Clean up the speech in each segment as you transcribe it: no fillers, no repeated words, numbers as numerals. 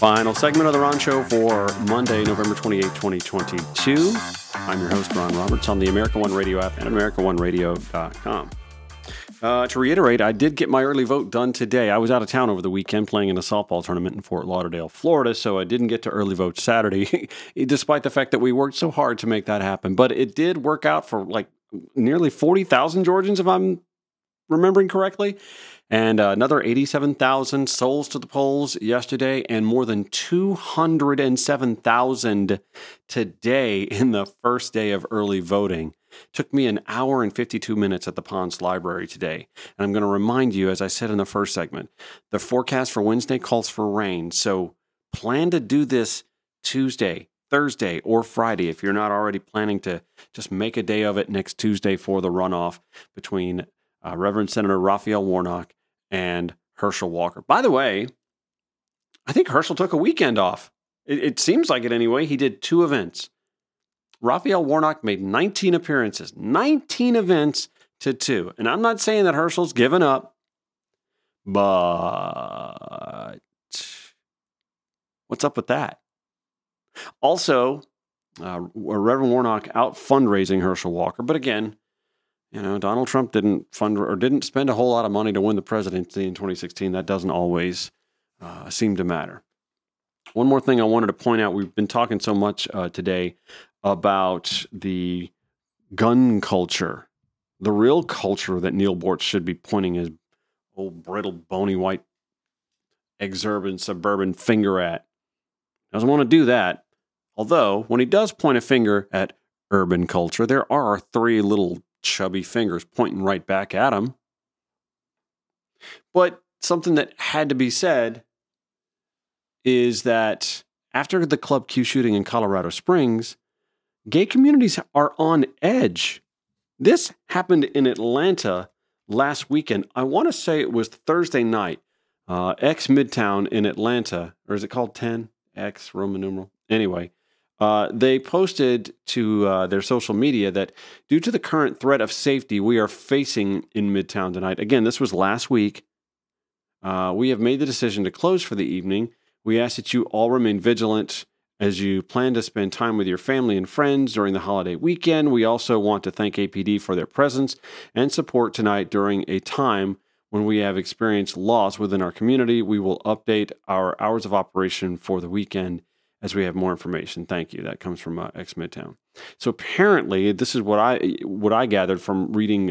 Final segment of The Ron Show for Monday, November 28, 2022. I'm your host, Ron Roberts, on the America One Radio app and AmericaOneRadio.com. To reiterate, I did get my early vote done today. I was out of town over the weekend playing in a softball tournament in Fort Lauderdale, Florida, so I didn't get to early vote Saturday, despite the fact that we worked so hard to make that happen. But it did work out for like nearly 40,000 Georgians, if I'm remembering correctly. And another 87,000 souls to the polls yesterday, and more than 207,000 today in the first day of early voting. Took me an hour and 52 minutes at the Ponce Library today. And I'm going to remind you, as I said in the first segment, the forecast for Wednesday calls for rain. So plan to do this Tuesday, Thursday, or Friday if you're not already planning to just make a day of it next Tuesday for the runoff between Reverend Senator Raphael Warnock and Herschel Walker. By the way, I think Herschel took a weekend off. It seems like it anyway. He did two events. Raphael Warnock made 19 appearances, 19 events to two. And I'm not saying that Herschel's given up, but what's up with that? Also, Reverend Warnock out fundraising Herschel Walker. But again, you know, Donald Trump didn't fund or didn't spend a whole lot of money to win the presidency in 2016. That doesn't always seem to matter. One more thing I wanted to point out. We've been talking so much today about the gun culture, the real culture that Neal Boortz should be pointing his old brittle, bony, white, exurban, suburban finger at. Doesn't want to do that. Although, when he does point a finger at urban culture, there are three little chubby fingers pointing right back at him. But something that had to be said is that after the Club Q shooting in Colorado Springs, gay communities are on edge. This happened in Atlanta last weekend. I want to say it was Thursday night. X Midtown in Atlanta, or is it called 10? X Roman numeral. Anyway, they posted to their social media that due to the current threat of safety we are facing in Midtown tonight. Again, this was last week. We have made the decision to close for the evening. We ask that you all remain vigilant as you plan to spend time with your family and friends during the holiday weekend. We also want to thank APD for their presence and support tonight during a time when we have experienced loss within our community. We will update our hours of operation for the weekend as we have more information. Thank you. That comes from X Midtown. So apparently, this is what I gathered from reading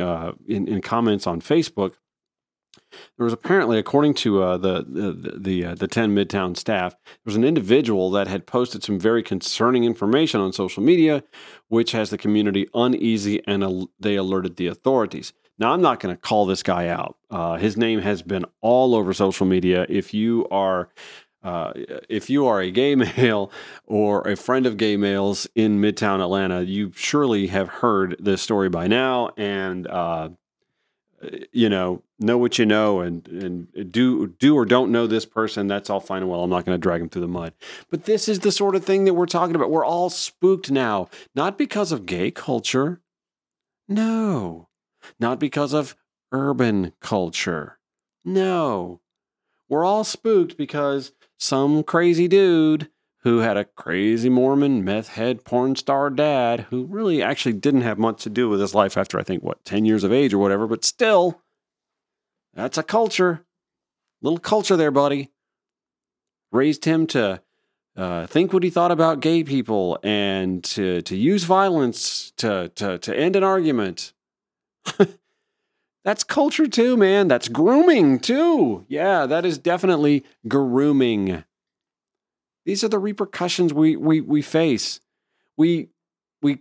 in comments on Facebook. There was apparently, according to the 10 Midtown staff, there was an individual that had posted some very concerning information on social media, which has the community uneasy, and they alerted the authorities. Now, I'm not going to call this guy out. His name has been all over social media. If you are a gay male or a friend of gay males in Midtown Atlanta, you surely have heard this story by now, and know what you know, and do or don't know this person. That's all fine and well. I'm not going to drag him through the mud. But this is the sort of thing that we're talking about. We're all spooked now, not because of gay culture. No. Not because of urban culture. No. We're all spooked because some crazy dude who had a crazy Mormon meth head porn star dad who really actually didn't have much to do with his life after, I think, 10 years of age or whatever, but still, that's a culture, little culture there, buddy. Raised him to think what he thought about gay people and to use violence to end an argument. That's culture too, man. That's grooming too. Yeah, that is definitely grooming. These are the repercussions we face. We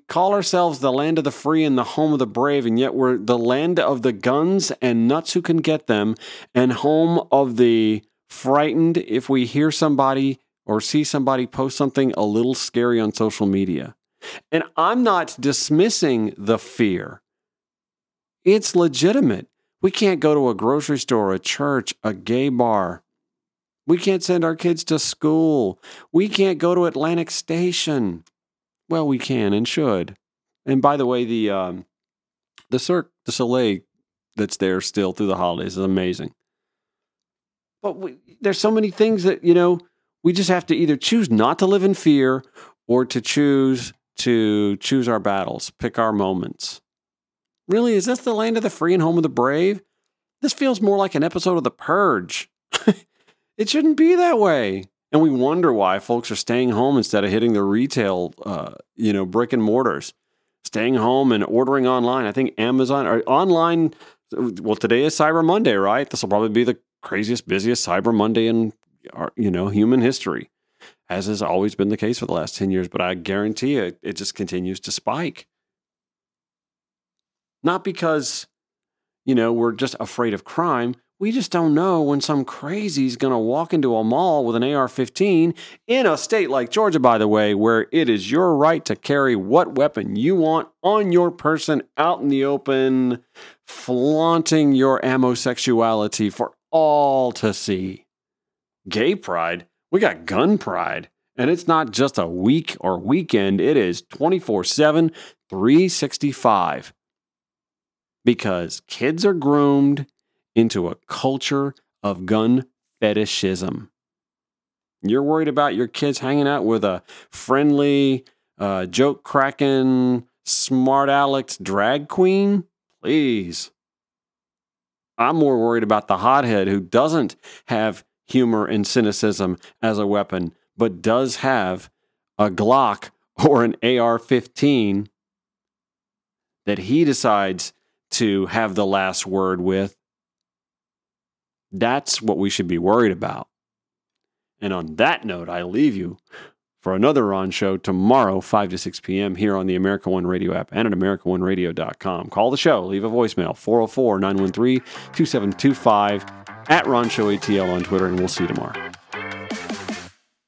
call ourselves the land of the free and the home of the brave, and yet we're the land of the guns and nuts who can get them, and home of the frightened if we hear somebody or see somebody post something a little scary on social media. And I'm not dismissing the fear. It's legitimate. We can't go to a grocery store, a church, a gay bar. We can't send our kids to school. We can't go to Atlantic Station. Well, we can and should. And by the way, the Cirque du Soleil that's there still through the holidays is amazing. But there's so many things that, We just have to either choose not to live in fear or to choose our battles, pick our moments. Really, is this the land of the free and home of the brave? This feels more like an episode of The Purge. It shouldn't be that way. And we wonder why folks are staying home instead of hitting the retail, brick and mortars. Staying home and ordering online. I think Amazon or online. Well, today is Cyber Monday, right? This will probably be the craziest, busiest Cyber Monday in human history, as has always been the case for the last 10 years. But I guarantee you, it just continues to spike. Not because we're just afraid of crime. We just don't know when some crazy's going to walk into a mall with an AR-15 in a state like Georgia, by the way, where it is your right to carry what weapon you want on your person out in the open, flaunting your amosexuality for all to see. Gay pride? We got gun pride. And it's not just a week or weekend. It is 24/7, 365. Because kids are groomed into a culture of gun fetishism. You're worried about your kids hanging out with a friendly, joke-cracking, smart Alex drag queen? Please. I'm more worried about the hothead who doesn't have humor and cynicism as a weapon, but does have a Glock or an AR-15 that he decides to have the last word with. That's what we should be worried about. And on that note, I leave you for another Ron Show tomorrow, 5 to 6 p.m. here on the America One Radio app and at AmericaOneRadio.com. Call the show. Leave a voicemail, 404-913-2725 at Ron Show ATL on Twitter, and we'll see you tomorrow.